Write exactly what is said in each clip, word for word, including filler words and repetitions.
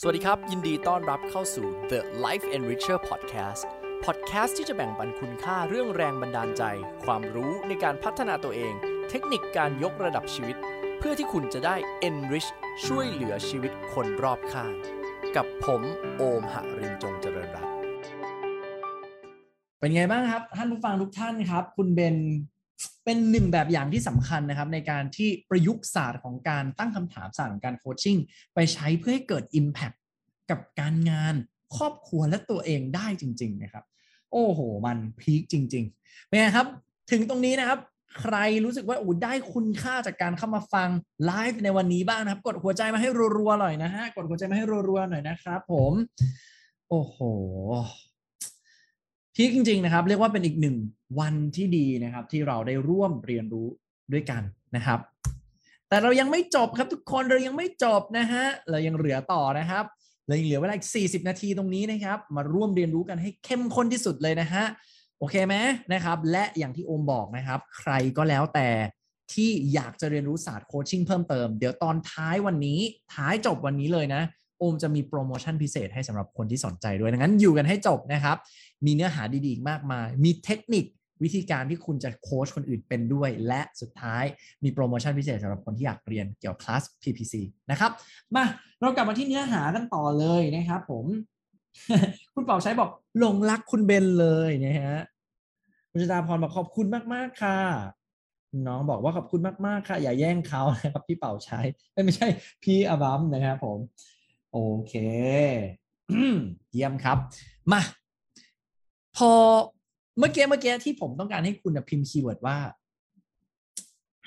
สวัสดีครับยินดีต้อนรับเข้าสู่ The Life Enricher Podcast Podcast ที่จะแบ่งปันคุณค่าเรื่องแรงบันดาลใจความรู้ในการพัฒนาตัวเองเทคนิคการยกระดับชีวิตเพื่อที่คุณจะได้ Enrich ช่วยเหลือชีวิตคนรอบข้างกับผมโอมหรินทร์จงเจริญรัตน์เป็นไงบ้างครับท่านผู้ฟังทุกท่านครับคุณเบนเป็นหนึ่งแบบอย่างที่สำคัญนะครับในการที่ประยุกต์ศาสตร์ของการตั้งคำถามศาสตร์ของการโคชชิ่งไปใช้เพื่อให้เกิด Impact กับการงานครอบครัวและตัวเองได้จริงๆนะครับโอ้โหมันพีคจริงๆเป็นไงครับถึงตรงนี้นะครับใครรู้สึกว่าโอ้ได้คุณค่าจากการเข้ามาฟังไลฟ์ในวันนี้บ้างนะครับกดหัวใจมาให้รัวๆหน่อยนะฮะกดหัวใจมาให้รัวๆหน่อยนะครับผมโอ้โหพีคจริงๆนะครับเรียกว่าเป็นอีกหนึ่งวันที่ดีนะครับที่เราได้ร่วมเรียนรู้ด้วยกันนะครับแต่เรายังไม่จบครับทุกคนเรายังไม่จบนะฮะเรายังเหลือต่อนะครับเรายังเหลือเวลาอีกสี่สิบนาทีตรงนี้นะครับมาร่วมเรียนรู้กันให้เข้มข้นที่สุดเลยนะฮะโอเคไหมนะครับและอย่างที่โอมบอกนะครับใครก็แล้วแต่ที่อยากจะเรียนรู้ศาสตร์โคชชิ่งเพิ่มเติมเดี๋ยวตอนท้ายวันนี้ท้ายจบวันนี้เลยนะโอมจะมีโปรโมชั่นพิเศษให้สำหรับคนที่สนใจด้วยดังนั้นอยู่กันให้จบนะครับมีเนื้อหาดีๆมากมายมีเทคนิควิธีการที่คุณจะโค้ชคนอื่นเป็นด้วยและสุดท้ายมีโปรโมชั่นพิเศษสำหรับคนที่อยากเรียนเกี่ยวกับคลาส พี พี ซี นะครับมาเรากลับมาที่เนื้อหากันต่อเลยนะครับผมคุณเป่าใช้บอกหลงรักคุณเบนเลยนะฮะคุณชฎาพรบอกขอบคุณมากๆค่ะน้องบอกว่าขอบคุณมากๆค่ะอย่าแย่งเขานะครับพี่เป่าใช้ไม่ใช่พี่อบัมนะครับผมโอเค เยี่ยมครับมาพอเมื่อกี้เมื่อกี้ที่ผมต้องการให้คุณพิมพ์คีย์เวิร์ดว่า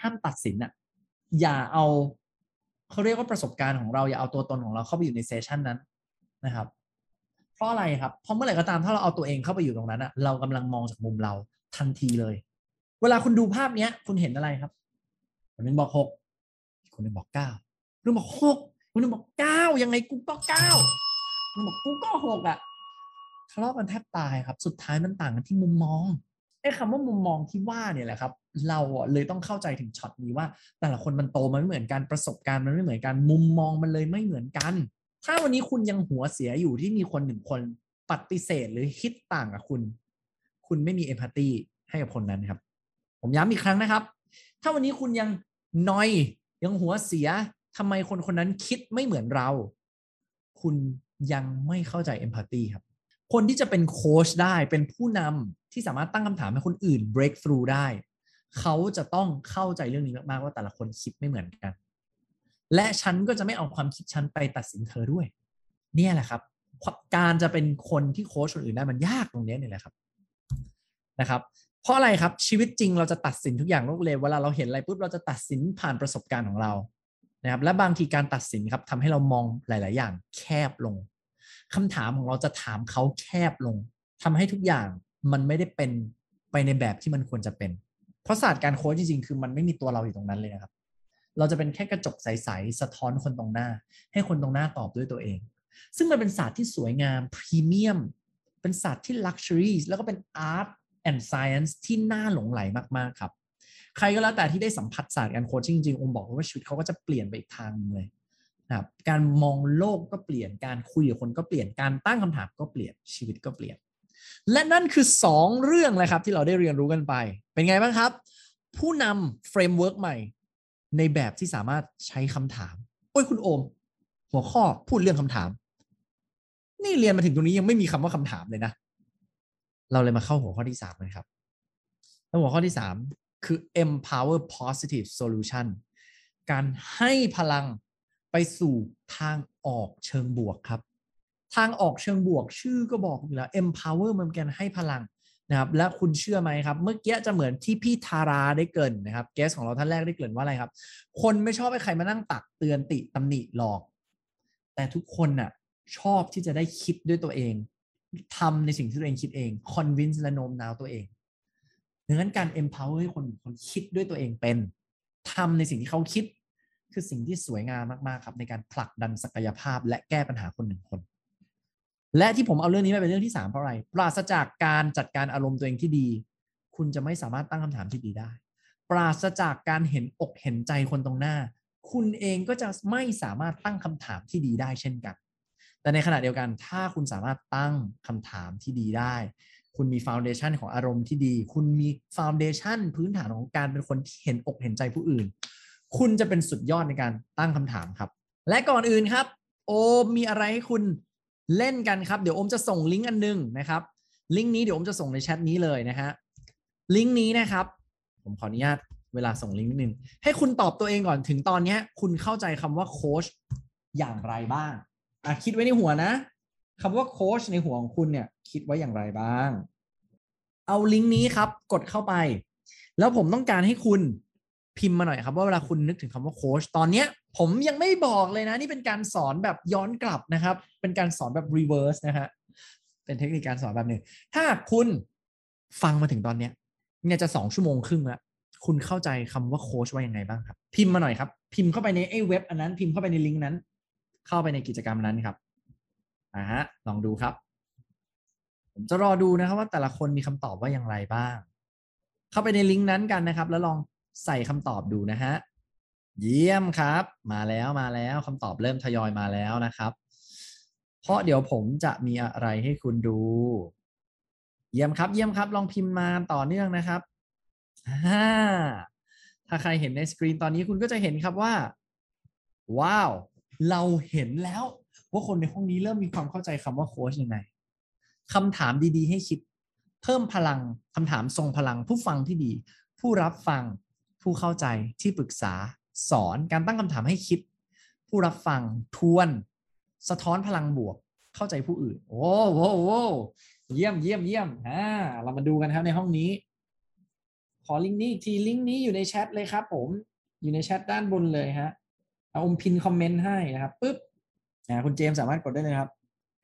ห้ามตัดสินอะอย่าเอาเขาเรียกว่าประสบการณ์ของเราอย่าเอาตัวตนของเราเข้าไปอยู่ในเซสชันนั้นนะครับเพราะอะไรครับเพราะเมื่อไหร่ก็ตามถ้าเราเอาตัวเองเข้าไปอยู่ตรงนั้นอะเรากำลังมองจากมุมเราทันทีเลยเวลาคุณดูภาพเนี้ยคุณเห็นอะไรครับคนหนึ่งบอกหกคนหนึ่งบอกเก้าคนหนึ่งบอกหกคนหนึ่งบอกเก้ายังไงกูก็เก้าคนหนึ่งบอกกูก็หกอะทะเลาะกันแทบตายครับสุดท้ายมันต่างกันที่มุมมองไอ้คำว่ามุมมองที่ว่าเนี่ยแหละครับเราเลยต้องเข้าใจถึงช็อตนี้ว่าแต่ละคนมันโตมันไม่เหมือนกันประสบการณ์มันไม่เหมือนกันมุมมองมันเลยไม่เหมือนกันถ้าวันนี้คุณยังหัวเสียอยู่ที่มีคนหนึ่งคนปฏิเสธหรือคิดต่างกับคุณคุณไม่มีเอมพาธีให้กับคนนั้นครับผมย้ำอีกครั้งนะครับถ้าวันนี้คุณยังนอยยังหัวเสียทำไมคนคนนั้นคิดไม่เหมือนเราคุณยังไม่เข้าใจเอมพาธีครับคนที่จะเป็นโค้ชได้เป็นผู้นำที่สามารถตั้งคำถามให้คนอื่น break through ได้เขาจะต้องเข้าใจเรื่องนี้มากๆว่าแต่ละคนคิดไม่เหมือนกันและฉันก็จะไม่เอาความคิดฉันไปตัดสินเธอด้วยเนี่ยแหละครับการจะเป็นคนที่โค้ชคนอื่นได้มันยากตรงนี้นี่แหละครับนะครับเพราะอะไรครับชีวิตจริงเราจะตัดสินทุกอย่างรวดเร็วเวลาเราเห็นอะไรปุ๊บเราจะตัดสินผ่านประสบการณ์ของเรานะครับและบางทีการตัดสินครับทำให้เรามองหลายๆอย่างแคบลงคำถามของเราจะถามเขาแคบลงทำให้ทุกอย่างมันไม่ได้เป็นไปในแบบที่มันควรจะเป็นเพราะศาสตร์การโค้ชจริงๆคือมันไม่มีตัวเราอยู่ตรงนั้นเลยนะครับเราจะเป็นแค่กระจกใสๆสะท้อนคนตรงหน้าให้คนตรงหน้าตอบด้วยตัวเองซึ่งมันเป็นศาสตร์ที่สวยงามพรีเมียมเป็นศาสตร์ที่ลักชัวรี่แล้วก็เป็นอาร์ตแอนด์ไซเอนซ์ที่น่าหลงใหลมากๆครับใครก็แล้วแต่ที่ได้สัมผัสศาสตร์การโค้ชจริงๆองค์บอกว่าชีวิตเขาก็จะเปลี่ยนไปอีกทางนึงเลยครับการมองโลกก็เปลี่ยนการคุยกับคนก็เปลี่ยนการตั้งคำถามก็เปลี่ยนชีวิตก็เปลี่ยนและนั่นคือสองเรื่องเลยครับที่เราได้เรียนรู้กันไปเป็นไงบ้างครับผู้นำเฟรมเวิร์กใหม่ในแบบที่สามารถใช้คำถามโอ้ยคุณโอมหัวข้อพูดเรื่องคำถามนี่เรียนมาถึงตรงนี้ยังไม่มีคำว่าคำถามเลยนะเราเลยมาเข้าหัวข้อที่สามเลยครับแล้วหัวข้อที่สามคือ Empower Positive Solution การให้พลังไปสู่ทางออกเชิงบวกครับทางออกเชิงบวกชื่อก็บอกอยู่แล้ว empower มันกันให้พลังนะครับและคุณเชื่อไหมครับเมื่อกี้จะเหมือนที่พี่ธาราได้เกริ่นนะครับแกสของเราท่านแรกได้เกริ่นว่าอะไรครับคนไม่ชอบให้ใครมานั่งตักเตือนติตำหนิหลอกแต่ทุกคนน่ะชอบที่จะได้คิดด้วยตัวเองทำในสิ่งที่ตัวเองคิดเอง convince และโน้มน้าวตัวเองดังนั้นการ empower ให้คนคนคิดด้วยตัวเองเป็นทำในสิ่งที่เขาคิดคือสิ่งที่สวยงามมากๆครับในการผลักดันศักยภาพและแก้ปัญหาคนหนึ่งคนและที่ผมเอาเรื่องนี้มาเป็นเรื่องที่สามเพราะอะไรปราศจากการจัดการอารมณ์ตัวเองที่ดีคุณจะไม่สามารถตั้งคำถามที่ดีได้ปราศจากการเห็นอกเห็นใจคนตรงหน้าคุณเองก็จะไม่สามารถตั้งคำถามที่ดีได้เช่นกัน แต่ในขณะเดียวกันถ้าคุณสามารถตั้งคำถามที่ดีได้คุณมี foundation ของอารมณ์ที่ดีคุณมี foundation พื้นฐานของการเป็นคนที่เห็นอกเห็นใจผู้อื่นคุณจะเป็นสุดยอดในการตั้งคำถามครับและก่อนอื่นครับโอมมีอะไรให้คุณเล่นกันครับเดี๋ยวโอมจะส่งลิงก์อันนึงนะครับลิงก์นี้เดี๋ยวโอมจะส่งในแชทนี้เลยนะฮะลิงก์นี้นะครับผมขออนุญาตเวลาส่งลิงก์นิดนึงให้คุณตอบตัวเองก่อนถึงตอนนี้คุณเข้าใจคำว่าโค้ชอย่างไรบ้างอ่ะคิดไว้ในหัวนะคำว่าโค้ชในหัวของคุณเนี่ยคิดไว้อย่างไรบ้างเอาลิงก์นี้ครับกดเข้าไปแล้วผมต้องการให้คุณพิมพ์มาหน่อยครับว่าเวลาคุณนึกถึงคำว่าโค้ชตอนนี้ผมยังไม่บอกเลยนะนี่เป็นการสอนแบบย้อนกลับนะครับเป็นการสอนแบบรีเวิร์สนะฮะเป็นเทคนิคการสอนแบบนึงถ้าคุณฟังมาถึงตอนนี้เนี่ยจะสองชั่วโมงครึ่งแล้วคุณเข้าใจคำว่าโค้ชว่ายังไงบ้างครับพิมพ์มาหน่อยครับพิมพ์เข้าไปในไอ้เว็บอันนั้นพิมพ์เข้าไปในลิงก์นั้นเข้าไปในกิจกรรมนั้นครับอ่าฮะลองดูครับผมจะรอดูนะครับว่าแต่ละคนมีคำตอบว่าอย่างไรบ้างเข้าไปในลิงก์นั้นกันนะครับแล้วลองใส่คำตอบดูนะฮะเยี่ยมครับมาแล้วมาแล้วคำตอบเริ่มทยอยมาแล้วนะครับเพราะเดี๋ยวผมจะมีอะไรให้คุณดูเยี่ยมครับเยี่ยมครับลองพิมพ์มาต่อเนื่องนะครับถ้าใครเห็นในสกรีนตอนนี้คุณก็จะเห็นครับว่าว้าวเราเห็นแล้วว่าคนในห้องนี้เริ่มมีความเข้าใจคำว่าโค้ชยังไงคำถามดีๆให้คิดเพิ่มพลังคำถามทรงพลังผู้ฟังที่ดีผู้รับฟังผู้เข้าใจที่ปรึกษาสอนการตั้งคำถามให้คิดผู้รับฟังทวนสะท้อนพลังบวกเข้าใจผู้อื่นโอ้โหเยี่ยมเยี่ยมเยี่ยมอ่าเรามาดูกันครับในห้องนี้ขอลิงก์นี้อีกทีลิงก์นี้อยู่ในแชทเลยครับผมอยู่ในแชทด้านบนเลยฮะเอาอมพินคอมเมนต์ให้นะครับปึ๊บนะคุณเจมส์สามารถกดได้เลยครับ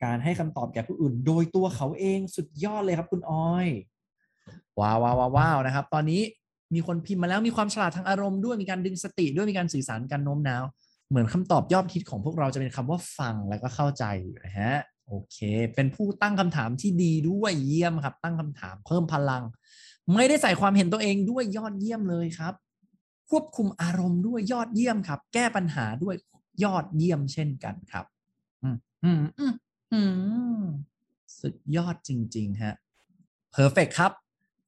การให้คำตอบแก่ผู้อื่นโดยตัวเขาเองสุดยอดเลยครับคุณออยว้าวว้าวว้าวนะครับตอนนี้มีคนพิมพ์มาแล้วมีความฉลาดทางอารมณ์ด้วยมีการดึงสติด้วยมีการสื่อสารการโน้มน้าวเหมือนคำตอบยอดฮิตของพวกเราจะเป็นคำว่าฟังแล้วก็เข้าใจนะฮะโอเคเป็นผู้ตั้งคำถามที่ดีด้วยเยี่ยมครับตั้งคำถามเพิ่มพลังไม่ได้ใส่ความเห็นตัวเองด้วยยอดเยี่ยมเลยครับควบคุมอารมณ์ด้วยยอดเยี่ยมครับแก้ปัญหาด้วยยอดเยี่ยมเช่นกันครับอืมอืมอืมอืมสุดยอดจริงๆฮะ perfect ครับ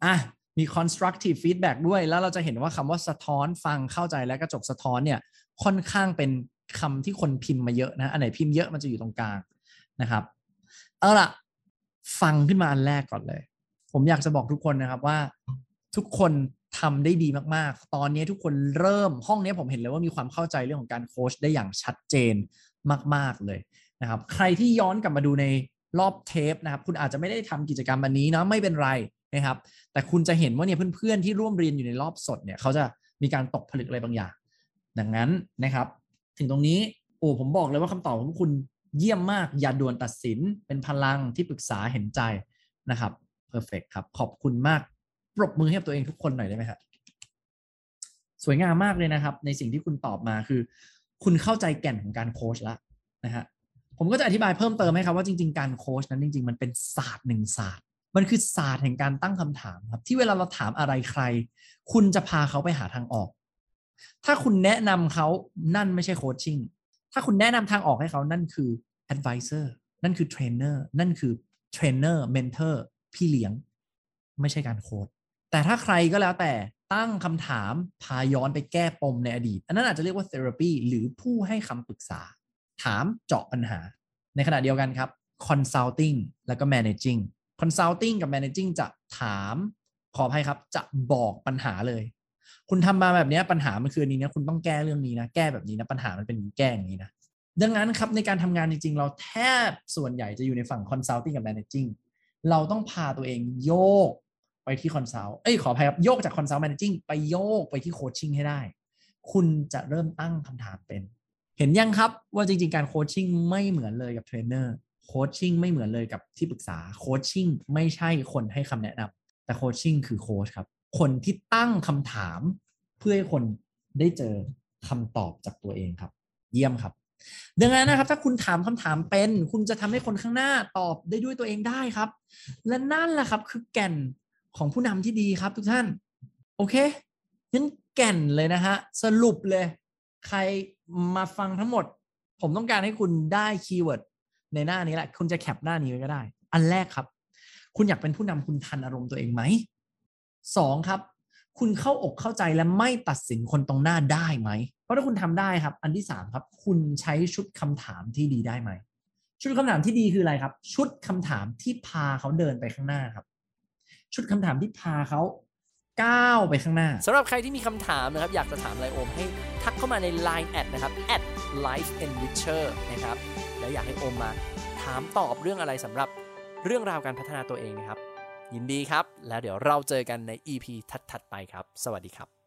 อ่ะมี constructive feedback ด้วยแล้วเราจะเห็นว่าคำว่าสะท้อนฟังเข้าใจและกระจกสะท้อนเนี่ยค่อนข้างเป็นคำที่คนพิมพ์มาเยอะนะอันไหนพิมพ์เยอะมันจะอยู่ตรงกลางนะครับเอาล่ะฟังขึ้นมาอันแรกก่อนเลยผมอยากจะบอกทุกคนนะครับว่าทุกคนทำได้ดีมากๆตอนนี้ทุกคนเริ่มห้องนี้ผมเห็นเลยว่ามีความเข้าใจเรื่องของการโค้ชได้อย่างชัดเจนมากๆเลยนะครับใครที่ย้อนกลับมาดูในรอบเทปนะครับคุณอาจจะไม่ได้ทำกิจกรรมอันนี้เนาะไม่เป็นไรนะครับแต่คุณจะเห็นว่าเนี่ยเพื่อนๆที่ร่วมเรียนอยู่ในรอบสดเนี่ยเขาจะมีการตกผลึกอะไรบางอย่างดังนั้นนะครับถึงตรงนี้โอ้ผมบอกเลยว่าคำตอบของคุณเยี่ยมมากอย่าด่วนตัดสินเป็นพลังที่ปรึกษาเห็นใจนะครับ perfect ครับขอบคุณมากปรบมือให้กับตัวเองทุกคนหน่อยได้ไหมครับสวยงามมากเลยนะครับในสิ่งที่คุณตอบมาคือคุณเข้าใจแก่นของการโค้ชละนะฮะผมก็จะอธิบายเพิ่มเติมให้ครับว่าจริงๆการโค้ชนั้นจริงๆมันเป็นศาสตร์หนึ่งศาสตร์มันคือศาสตร์แห่งการตั้งคำถามครับที่เวลาเราถามอะไรใครคุณจะพาเขาไปหาทางออกถ้าคุณแนะนำเขานั่นไม่ใช่โคชชิ่งถ้าคุณแนะนำทางออกให้เขานั่นคือ advisor นั่นคือ trainer นั่นคือ trainer mentor พี่เลี้ยงไม่ใช่การโค้ชแต่ถ้าใครก็แล้วแต่ตั้งคำถามพาย้อนไปแก้ปมในอดีตอันนั้นอาจจะเรียกว่า therapy หรือผู้ให้คำปรึกษาถามเจาะปัญหาในขณะเดียวกันครับ consulting แล้วก็ managing consulting กับ managing จะถามขออภัยครับจะบอกปัญหาเลยคุณทำมาแบบนี้ปัญหามันคืออันนี้นะคุณต้องแก้เรื่องนี้นะแก้แบบนี้นะปัญหามันเป็นแก้อย่างนี้นะดังนั้นครับในการทำงานจริงๆเราแทบส่วนใหญ่จะอยู่ในฝั่ง consulting กับ managing เราต้องพาตัวเองโยกไปที่ consult เอ้ยขออภัยครับโยกจาก consult managing ไปโยกไปที่ coaching ให้ได้คุณจะเริ่มตั้งคำถามเป็นเห็นยังครับว่าจริงๆการ coaching ไม่เหมือนเลยกับ trainer coaching ไม่เหมือนเลยกับที่ปรึกษา coaching ไม่ใช่คนให้คำแนะนำแต่ coaching คือ coach ครับคนที่ตั้งคำถามเพื่อให้คนได้เจอคำตอบจากตัวเองครับเยี่ยมครับดังนั้นนะครับถ้าคุณถามคำถามเป็นคุณจะทำให้คนข้างหน้าตอบได้ด้วยตัวเองได้ครับและนั่นแหละครับคือแก่นของผู้นำที่ดีครับทุกท่านโอเคงั้นแก่นเลยนะฮะสรุปเลยใครมาฟังทั้งหมดผมต้องการให้คุณได้คีย์เวิร์ด ในหน้านี้แหละคุณจะแคปหน้านี้ไว้ก็ได้อันแรกครับคุณอยากเป็นผู้นำคุณทันอารมณ์ตัวเองไหมสองครับคุณเข้าอกเข้าใจและไม่ตัดสินคนตรงหน้าได้ไหมเพราะถ้าคุณทำได้ครับอันที่สามครับคุณใช้ชุดคำถามที่ดีได้ไหมชุดคำถามที่ดีคืออะไรครับชุดคำถามที่พาเขาเดินไปข้างหน้าครับชุดคำถามที่พาเขาก้าวไปข้างหน้าสำหรับใครที่มีคำถามนะครับอยากจะถามไลโอมให้ทักเข้ามาใน ไลน์ แอดนะครับ แอท ไลฟ์ เอ็นริชเชอร์ นะครับแล้วอยากให้โอมมาถามตอบเรื่องอะไรสำหรับเรื่องราวการพัฒนาตัวเองนะครับยินดีครับแล้วเดี๋ยวเราเจอกันใน อี พี ถัดๆไปครับสวัสดีครับ